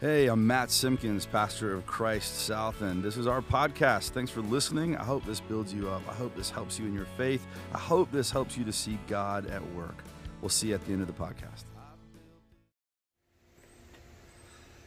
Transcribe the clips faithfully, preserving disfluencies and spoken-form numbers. Hey, I'm Matt Simpkins, pastor of Christ South, and this is our podcast. Thanks for listening. I hope this builds you up. I hope this helps you in your faith. I hope this helps you to see God at work. We'll see you at the end of the podcast.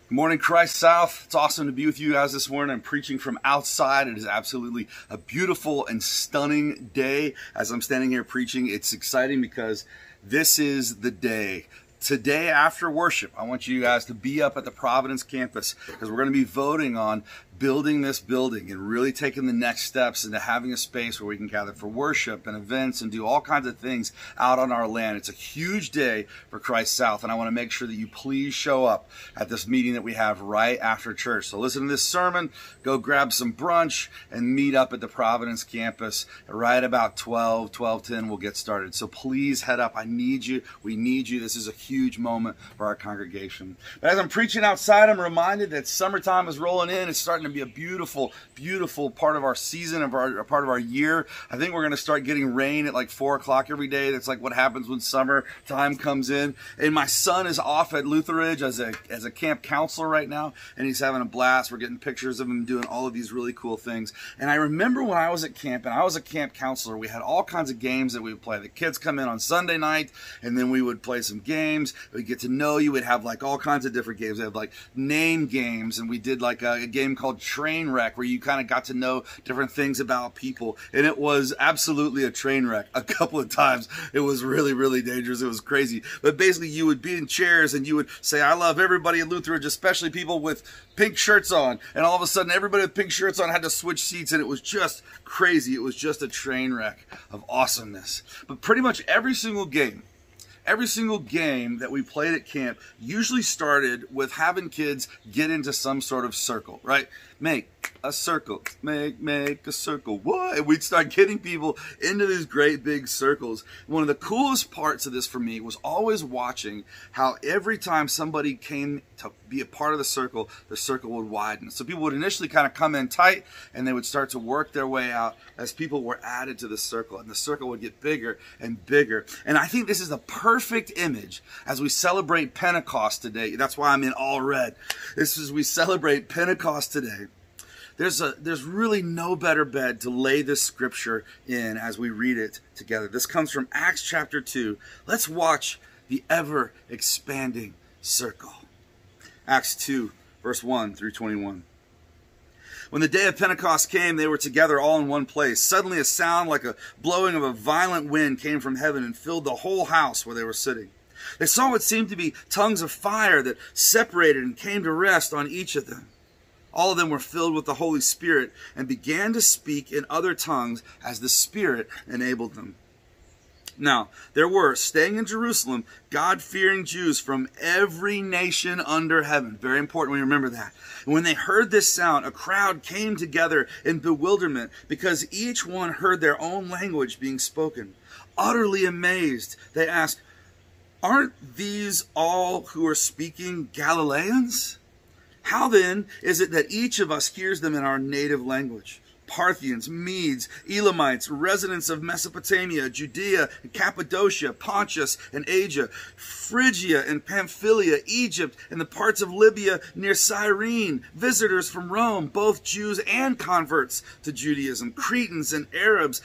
Good morning, Christ South. It's awesome to be with you guys this morning. I'm preaching from outside. It is absolutely a beautiful and stunning day. As I'm standing here preaching, it's exciting because this is the day. Today after worship, I want you guys to be up at the Providence campus because we're going to be voting on building this building and really taking the next steps into having a space where we can gather for worship and events and do all kinds of things out on our land. It's a huge day for Christ South, and I want to make sure that you please show up at this meeting that we have right after church. So listen to this sermon, go grab some brunch, and meet up at the Providence campus right about twelve, twelve ten. We'll get started. So please head up. I need you. We need you. This is a huge moment for our congregation. But as I'm preaching outside, I'm reminded that summertime is rolling in. It's starting to be a beautiful, beautiful part of our season, of our a part of our year. I think we're going to start getting rain at like four o'clock every day. That's like what happens when summer time comes in. And my son is off at Lutheridge as a as a camp counselor right now, and he's having a blast. We're getting pictures of him doing all of these really cool things. And I remember when I was at camp and I was a camp counselor, we had all kinds of games that we would play. The kids come in on Sunday night, and then we would play some games. We'd get to know you. We'd have like all kinds of different games. We have like name games, and we did like a, a game called Train Wreck, where you kind of got to know different things about people, and it was absolutely a train wreck a couple of times. It was really, really dangerous. It was crazy. But basically, you would be in chairs and you would say, I love everybody in Lutheridge, especially people with pink shirts on, and all of a sudden everybody with pink shirts on had to switch seats, and it was just crazy. It was just a train wreck of awesomeness. But pretty much every single game Every single game that we played at camp usually started with having kids get into some sort of circle, right? Make a circle, make, make a circle, what? And we'd start getting people into these great big circles. One of the coolest parts of this for me was always watching how every time somebody came to be a part of the circle, the circle would widen. So people would initially kind of come in tight, and they would start to work their way out as people were added to the circle, and the circle would get bigger and bigger. And I think this is the perfect Perfect image as we celebrate Pentecost today. That's why I'm in all red. This is we celebrate Pentecost today. There's a there's really no better bed to lay this scripture in as we read it together. This comes from Acts chapter two. Let's watch the ever expanding circle. Acts two, verse one through twenty-one. When the day of Pentecost came, they were together all in one place. Suddenly a sound like a blowing of a violent wind came from heaven and filled the whole house where they were sitting. They saw what seemed to be tongues of fire that separated and came to rest on each of them. All of them were filled with the Holy Spirit and began to speak in other tongues as the Spirit enabled them. Now, there were, staying in Jerusalem, God-fearing Jews from every nation under heaven. Very important we remember that. And when they heard this sound, a crowd came together in bewilderment because each one heard their own language being spoken. Utterly amazed, they asked, "Aren't these all who are speaking Galileans? How then is it that each of us hears them in our native language? Parthians, Medes, Elamites, residents of Mesopotamia, Judea, and Cappadocia, Pontus, and Asia, Phrygia and Pamphylia, Egypt, and the parts of Libya near Cyrene, visitors from Rome, both Jews and converts to Judaism, Cretans and Arabs.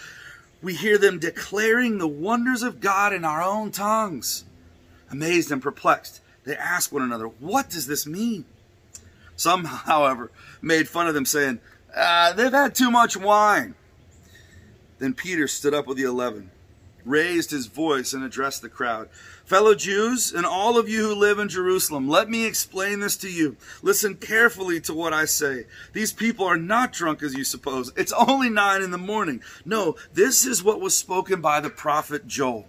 We hear them declaring the wonders of God in our own tongues." Amazed and perplexed, they ask one another, "What does this mean?" Some, however, made fun of them, saying, Uh, they've had too much wine. Then Peter stood up with the eleven, raised his voice, and addressed the crowd. "Fellow Jews, and all of you who live in Jerusalem, let me explain this to you. Listen carefully to what I say. These people are not drunk as you suppose. It's only nine in the morning. No, this is what was spoken by the prophet Joel.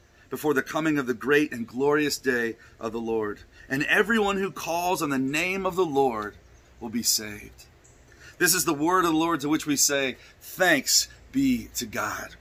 before the coming of the great and glorious day of the Lord. And everyone who calls on the name of the Lord will be saved." This is the word of the Lord, to which we say, thanks be to God.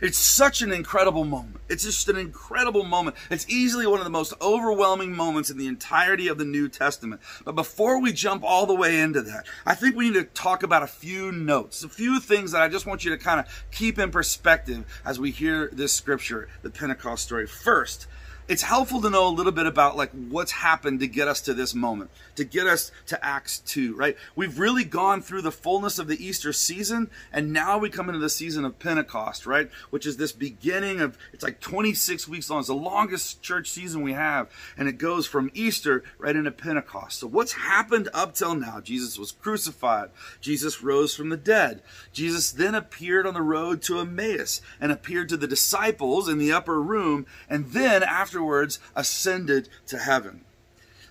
It's such an incredible moment. It's just an incredible moment. It's easily one of the most overwhelming moments in the entirety of the New Testament. But before we jump all the way into that, I think we need to talk about a few notes, a few things that I just want you to kind of keep in perspective as we hear this scripture, the Pentecost story. First, it's helpful to know a little bit about like what's happened to get us to this moment, to get us to Acts two, right? We've really gone through the fullness of the Easter season, and now we come into the season of Pentecost, right? Which is this beginning of, it's like twenty-six weeks long. It's the longest church season we have, and it goes from Easter right into Pentecost. So what's happened up till now? Jesus was crucified. Jesus rose from the dead. Jesus then appeared on the road to Emmaus and appeared to the disciples in the upper room, and then after Afterwards, ascended to heaven.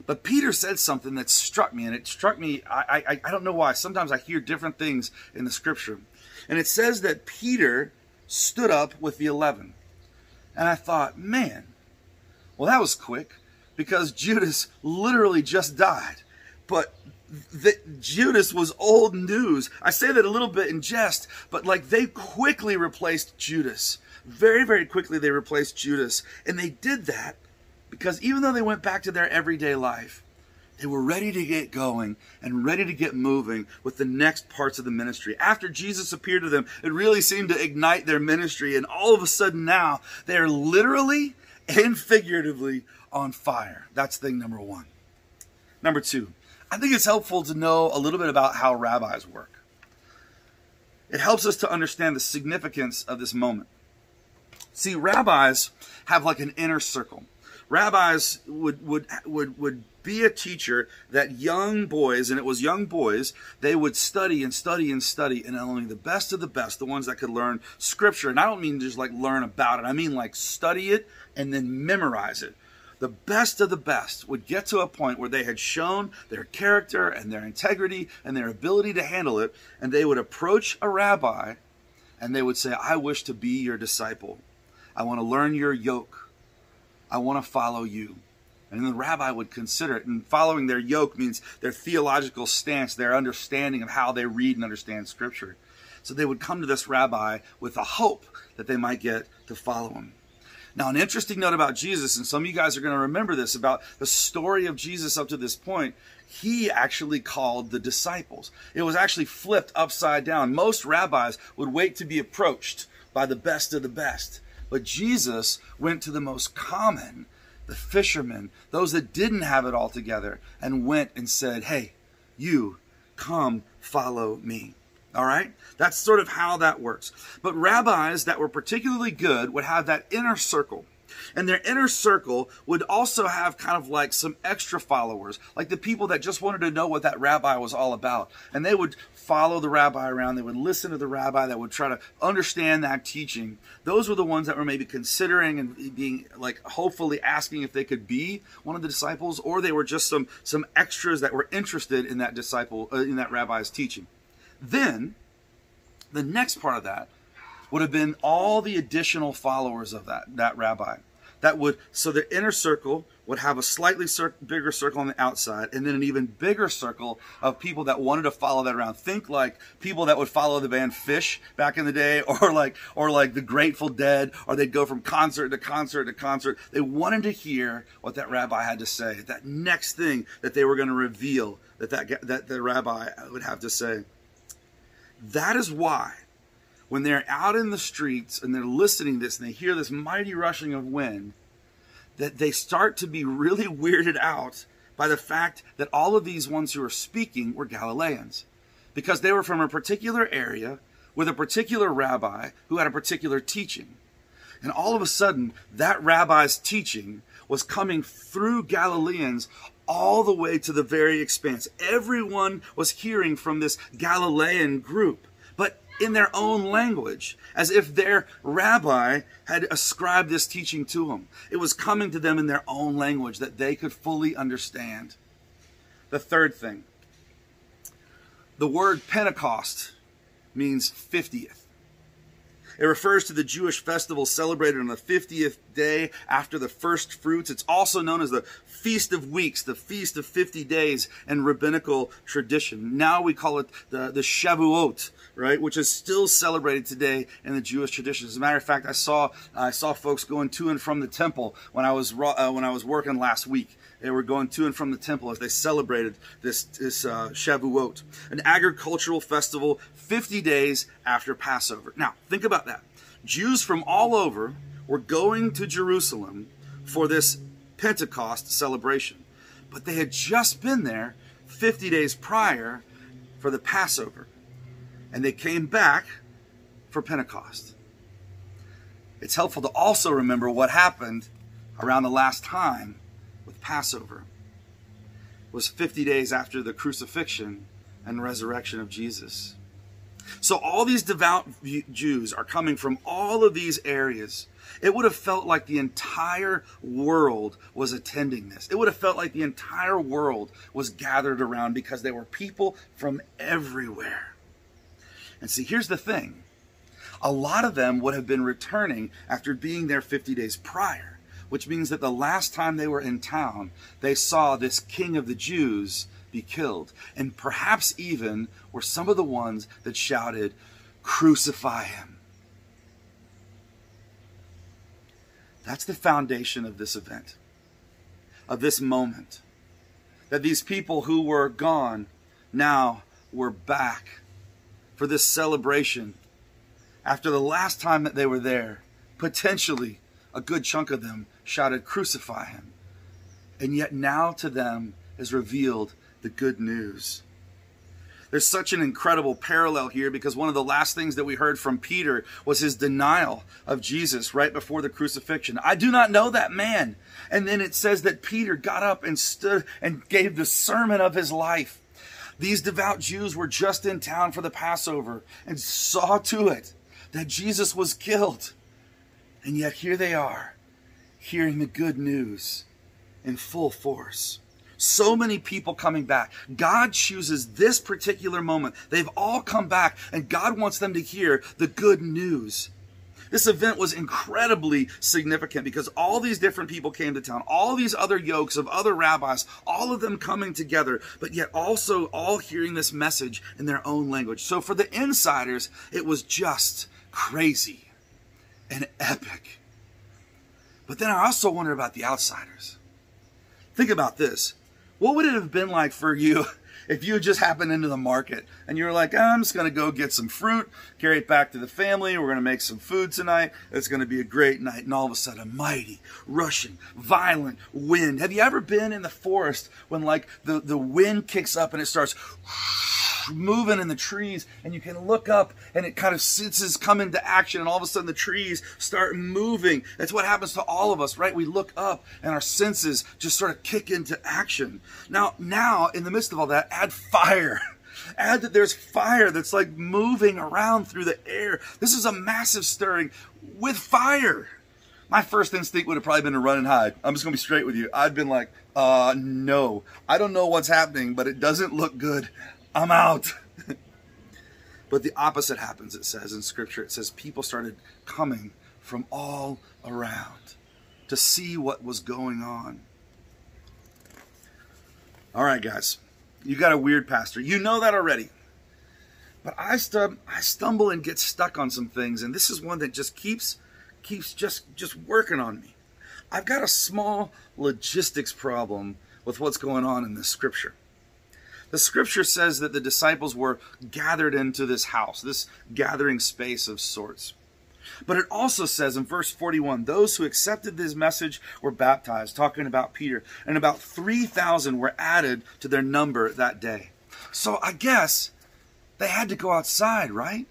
But Peter said something that struck me, and it struck me, I, I, I don't know why. Sometimes I hear different things in the scripture. And it says that Peter stood up with the eleven. And I thought, man, well, that was quick, because Judas literally just died. But that Judas was old news. I say that a little bit in jest, but like they quickly replaced Judas. Very, very quickly they replaced Judas. And they did that because even though they went back to their everyday life, they were ready to get going and ready to get moving with the next parts of the ministry. After Jesus appeared to them, it really seemed to ignite their ministry. And all of a sudden now, they're literally and figuratively on fire. That's thing number one. Number two, I think it's helpful to know a little bit about how rabbis work. It helps us to understand the significance of this moment. See, rabbis have like an inner circle. Rabbis would would would would be a teacher that young boys, and it was young boys, they would study and study and study, and only the best of the best, the ones that could learn scripture. And I don't mean just like learn about it. I mean like study it and then memorize it. The best of the best would get to a point where they had shown their character and their integrity and their ability to handle it, and they would approach a rabbi and they would say, I wish to be your disciple. I want to learn your yoke. I want to follow you. And then the rabbi would consider it. And following their yoke means their theological stance, their understanding of how they read and understand scripture. So they would come to this rabbi with a hope that they might get to follow him. Now, an interesting note about Jesus, and some of you guys are going to remember this, about the story of Jesus up to this point, he actually called the disciples. It was actually flipped upside down. Most rabbis would wait to be approached by the best of the best. But Jesus went to the most common, the fishermen, those that didn't have it all together, and went and said, hey, you, come follow me. All right? That's sort of how that works. But rabbis that were particularly good would have that inner circle. And their inner circle would also have kind of like some extra followers, like the people that just wanted to know what that rabbi was all about. And they would follow the rabbi around. They would listen to the rabbi that would try to understand that teaching. Those were the ones that were maybe considering and being like hopefully asking if they could be one of the disciples, or they were just some, some extras that were interested in that disciple, uh, in that rabbi's teaching. Then the next part of that would have been all the additional followers of that, that rabbi. That would, so the inner circle would have a slightly cir- bigger circle on the outside, and then an even bigger circle of people that wanted to follow that around. Think like people that would follow the band Fish back in the day, or like, or like the Grateful Dead, or they'd go from concert to concert to concert. They wanted to hear what that rabbi had to say, that next thing that they were going to reveal that, that, that the rabbi would have to say. That is why when they're out in the streets and they're listening to this and they hear this mighty rushing of wind, that they start to be really weirded out by the fact that all of these ones who are speaking were Galileans, because they were from a particular area with a particular rabbi who had a particular teaching. And all of a sudden, that rabbi's teaching was coming through Galileans all the way to the very expanse. Everyone was hearing from this Galilean group, but in their own language, as if their rabbi had ascribed this teaching to them. It was coming to them in their own language that they could fully understand. The third thing, the word Pentecost means fiftieth. It refers to the Jewish festival celebrated on the fiftieth day after the first fruits. It's also known as the Feast of Weeks, the Feast of fifty Days in rabbinical tradition. Now we call it the, the Shavuot, right, which is still celebrated today in the Jewish tradition. As a matter of fact, I saw I saw folks going to and from the temple when I was uh, when I was working last week. They were going to and from the temple as they celebrated this, this uh, Shavuot, an agricultural festival fifty days after Passover. Now, think about that. Jews from all over were going to Jerusalem for this Pentecost celebration, but they had just been there fifty days prior for the Passover, and they came back for Pentecost. It's helpful to also remember what happened around the last time with Passover. It was fifty days after the crucifixion and resurrection of Jesus. So all these devout Jews are coming from all of these areas. It would have felt like the entire world was attending this. It would have felt like the entire world was gathered around because there were people from everywhere. And see, here's the thing. A lot of them would have been returning after being there fifty days prior, which means that the last time they were in town, they saw this King of the Jews be killed. And perhaps even were some of the ones that shouted, "Crucify him." That's the foundation of this event, of this moment, that these people who were gone now were back for this celebration after the last time that they were there. Potentially a good chunk of them shouted, "Crucify him." And yet now to them is revealed the good news. There's such an incredible parallel here, because one of the last things that we heard from Peter was his denial of Jesus right before the crucifixion. "I do not know that man." And then it says that Peter got up and stood and gave the sermon of his life. These devout Jews were just in town for the Passover and saw to it that Jesus was killed. And yet here they are, hearing the good news in full force. So many people coming back. God chooses this particular moment. They've all come back, and God wants them to hear the good news. This event was incredibly significant because all these different people came to town, all these other yokes of other rabbis, all of them coming together, but yet also all hearing this message in their own language. So for the insiders, it was just crazy and epic. But then I also wonder about the outsiders. Think about this. What would it have been like for you if you just happened into the market and you were like, "Oh, I'm just going to go get some fruit, carry it back to the family. We're going to make some food tonight. It's going to be a great night." And all of a sudden, a mighty, rushing, violent wind. Have you ever been in the forest when like the, the wind kicks up and it starts moving in the trees, and you can look up and it kind of senses come into action, and all of a sudden the trees start moving? That's what happens to all of us, right? We look up and our senses just sort of kick into action. Now, now in the midst of all that, add fire. Add that there's fire that's like moving around through the air. This is a massive stirring with fire. My first instinct would have probably been to run and hide. I'm just going to be straight with you. I'd been like, uh, no, I don't know what's happening, but it doesn't look good. I'm out. But the opposite happens, it says in Scripture. It says people started coming from all around to see what was going on. All right, guys, you got a weird pastor. You know that already. But I, stu- I stumble and get stuck on some things, and this is one that just keeps, keeps just, just working on me. I've got a small logistics problem with what's going on in this Scripture. The Scripture says that the disciples were gathered into this house, this gathering space of sorts. But it also says in verse forty-one, those who accepted this message were baptized, talking about Peter, and about three thousand were added to their number that day. So I guess they had to go outside, right?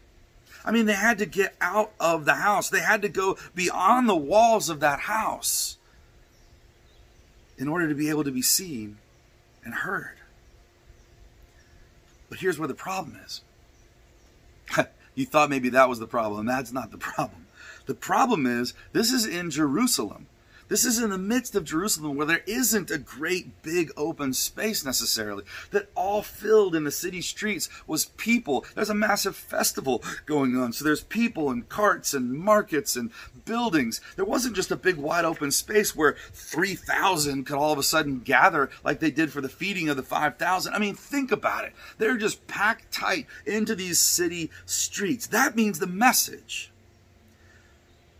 I mean, they had to get out of the house. They had to go beyond the walls of that house in order to be able to be seen and heard. But here's where the problem is. You thought maybe that was the problem. That's not the problem. The problem is this is in Jerusalem. This is in the midst of Jerusalem, where there isn't a great big open space necessarily, that all filled in the city streets was people. There's a massive festival going on, so there's people and carts and markets and buildings. There wasn't just a big wide open space where three thousand could all of a sudden gather like they did for the feeding of the five thousand. I mean, think about it. They're just packed tight into these city streets. That means the message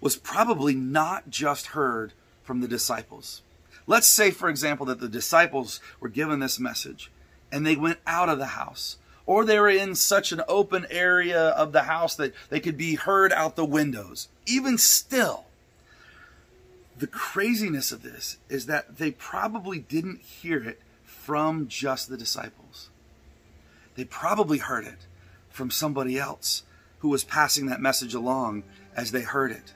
was probably not just heard from the disciples. Let's say, for example, that the disciples were given this message and they went out of the house, or they were in such an open area of the house that they could be heard out the windows. Even still, the craziness of this is that they probably didn't hear it from just the disciples. They probably heard it from somebody else who was passing that message along as they heard it.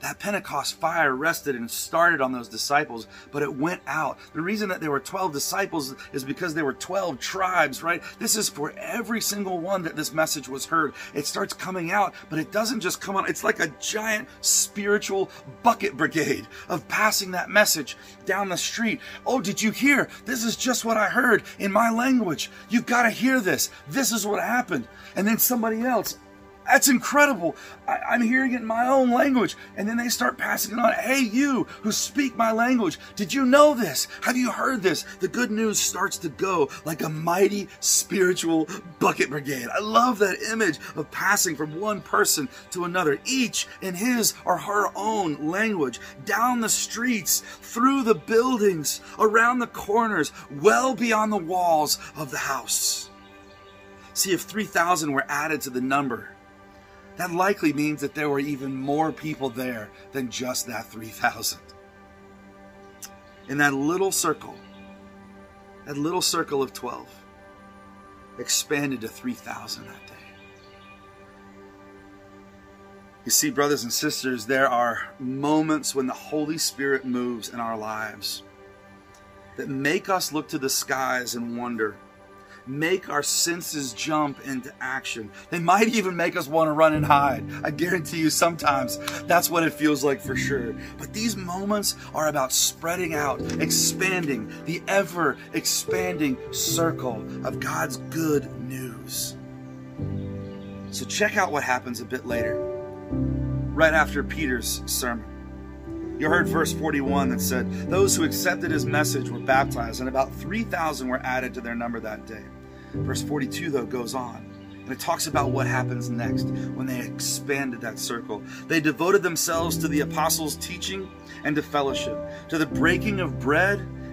That Pentecost fire rested and started on those disciples, but it went out. The reason that there were twelve disciples is because there were twelve tribes, right? This is for every single one that this message was heard. It starts coming out, but it doesn't just come out. It's like a giant spiritual bucket brigade of passing that message down the street. Oh, did you hear? This is just what I heard in my language. You've got to hear this. This is what happened. And then somebody else, that's incredible. I, I'm hearing it in my own language. And then they start passing it on. Hey, you who speak my language, did you know this? Have you heard this? The good news starts to go like a mighty spiritual bucket brigade. I love that image of passing from one person to another, each in his or her own language, down the streets, through the buildings, around the corners, well beyond the walls of the house. See, if three thousand were added to the number, that likely means that there were even more people there than just that three thousand. In that little circle, that little circle of twelve expanded to three thousand that day. You see, brothers and sisters, there are moments when the Holy Spirit moves in our lives that make us look to the skies and wonder, make our senses jump into action. They might even make us want to run and hide. I guarantee you sometimes that's what it feels like for sure. But these moments are about spreading out, expanding the ever-expanding circle of God's good news. So check out what happens a bit later, right after Peter's sermon. You heard verse forty-one that said, those who accepted his message were baptized, and about three thousand were added to their number that day. Verse forty-two, though, goes on, and it talks about what happens next when they expanded that circle. They devoted themselves to the apostles' teaching and to fellowship, to the breaking of bread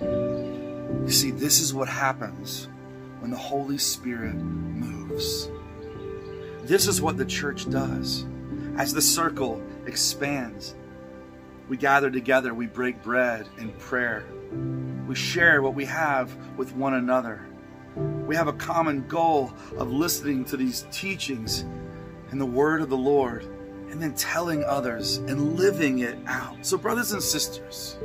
You see, this is what happens when the Holy Spirit moves. This is what the church does. As the circle expands, we gather together, we break bread and prayer. We share what we have with one another. We have a common goal of listening to these teachings and the word of the Lord, and then telling others and living it out. So, brothers and sisters,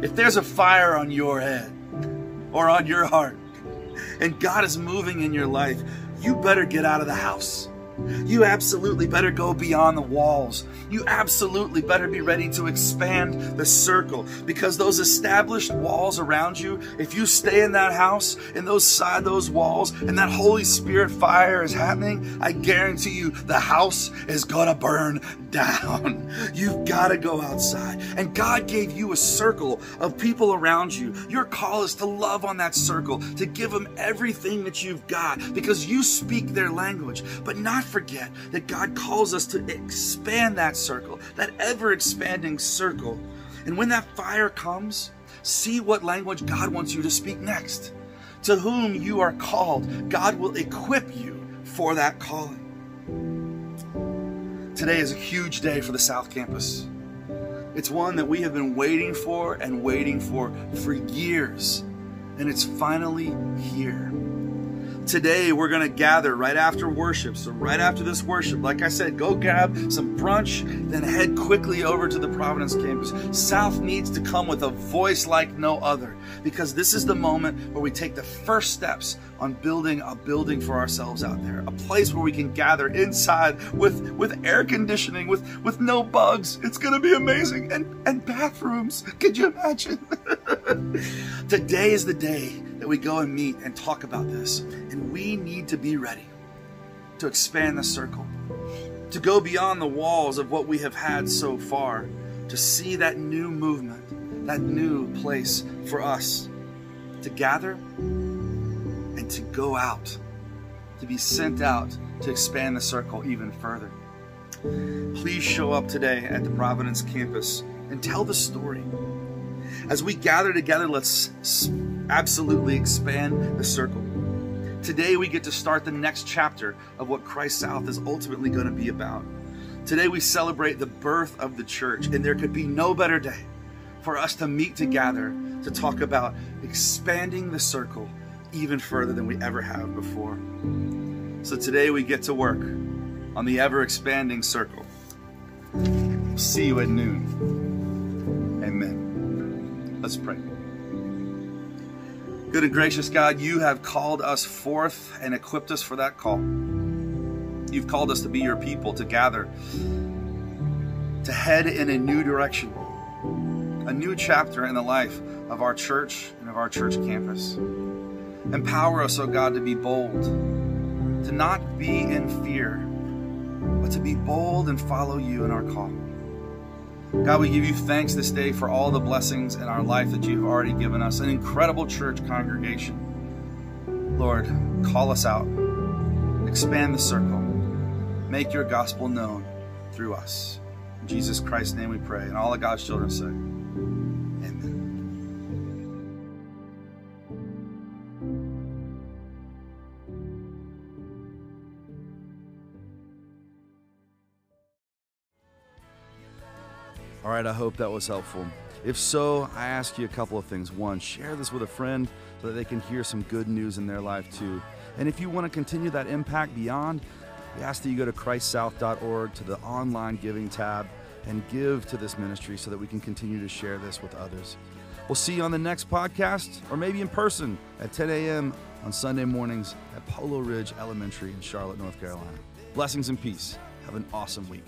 if there's a fire on your head or on your heart and God is moving in your life, you better get out of the house. You absolutely better go beyond the walls. You absolutely better be ready to expand the circle, because those established walls around you, if you stay in that house and those side those walls and that Holy Spirit fire is happening, I guarantee you the house is gonna burn down. You've got to go outside. And God gave you a circle of people around you. Your call is to love on that circle, to give them everything that you've got, because you speak their language. But not forget that God calls us to expand that circle, that ever-expanding circle. And when that fire comes, see what language God wants you to speak next. To whom you are called, God will equip you for that calling. Today is a huge day for the South Campus. It's one that we have been waiting for and waiting for for years, and it's finally here. Today, we're going to gather right after worship. So right after this worship, like I said, go grab some brunch, then head quickly over to the Providence campus. South needs to come with a voice like no other, because this is the moment where we take the first steps on building a building for ourselves out there, a place where we can gather inside with, with air conditioning, with, with no bugs. It's going to be amazing. And, and bathrooms. Could you imagine? Today is the day that we go and meet and talk about this. And we need to be ready to expand the circle, to go beyond the walls of what we have had so far, to see that new movement, that new place for us to gather and to go out, to be sent out to expand the circle even further. Please show up today at the Providence campus and tell the story. As we gather together, let's absolutely expand the circle. Today we get to start the next chapter of what Christ South is ultimately going to be about. Today we celebrate the birth of the church, and there could be no better day for us to meet together to talk about expanding the circle even further than we ever have before. So today we get to work on the ever-expanding circle. See you at noon. Amen. Let's pray. Good and gracious God, you have called us forth and equipped us for that call. You've called us to be your people, to gather, to head in a new direction, a new chapter in the life of our church and of our church campus. Empower us, O God, to be bold, to not be in fear, but to be bold and follow you in our call. God, we give you thanks this day for all the blessings in our life that you've already given us, an incredible church congregation. Lord, call us out, expand the circle, make your gospel known through us. In Jesus Christ's name we pray, and all of God's children say, amen. All right, I hope that was helpful. If so, I ask you a couple of things. One, share this with a friend so that they can hear some good news in their life too. And if you want to continue that impact beyond, we ask that you go to Christ South dot org to the online giving tab and give to this ministry so that we can continue to share this with others. We'll see you on the next podcast, or maybe in person at ten a m on Sunday mornings at Polo Ridge Elementary in Charlotte, North Carolina. Blessings and peace. Have an awesome week.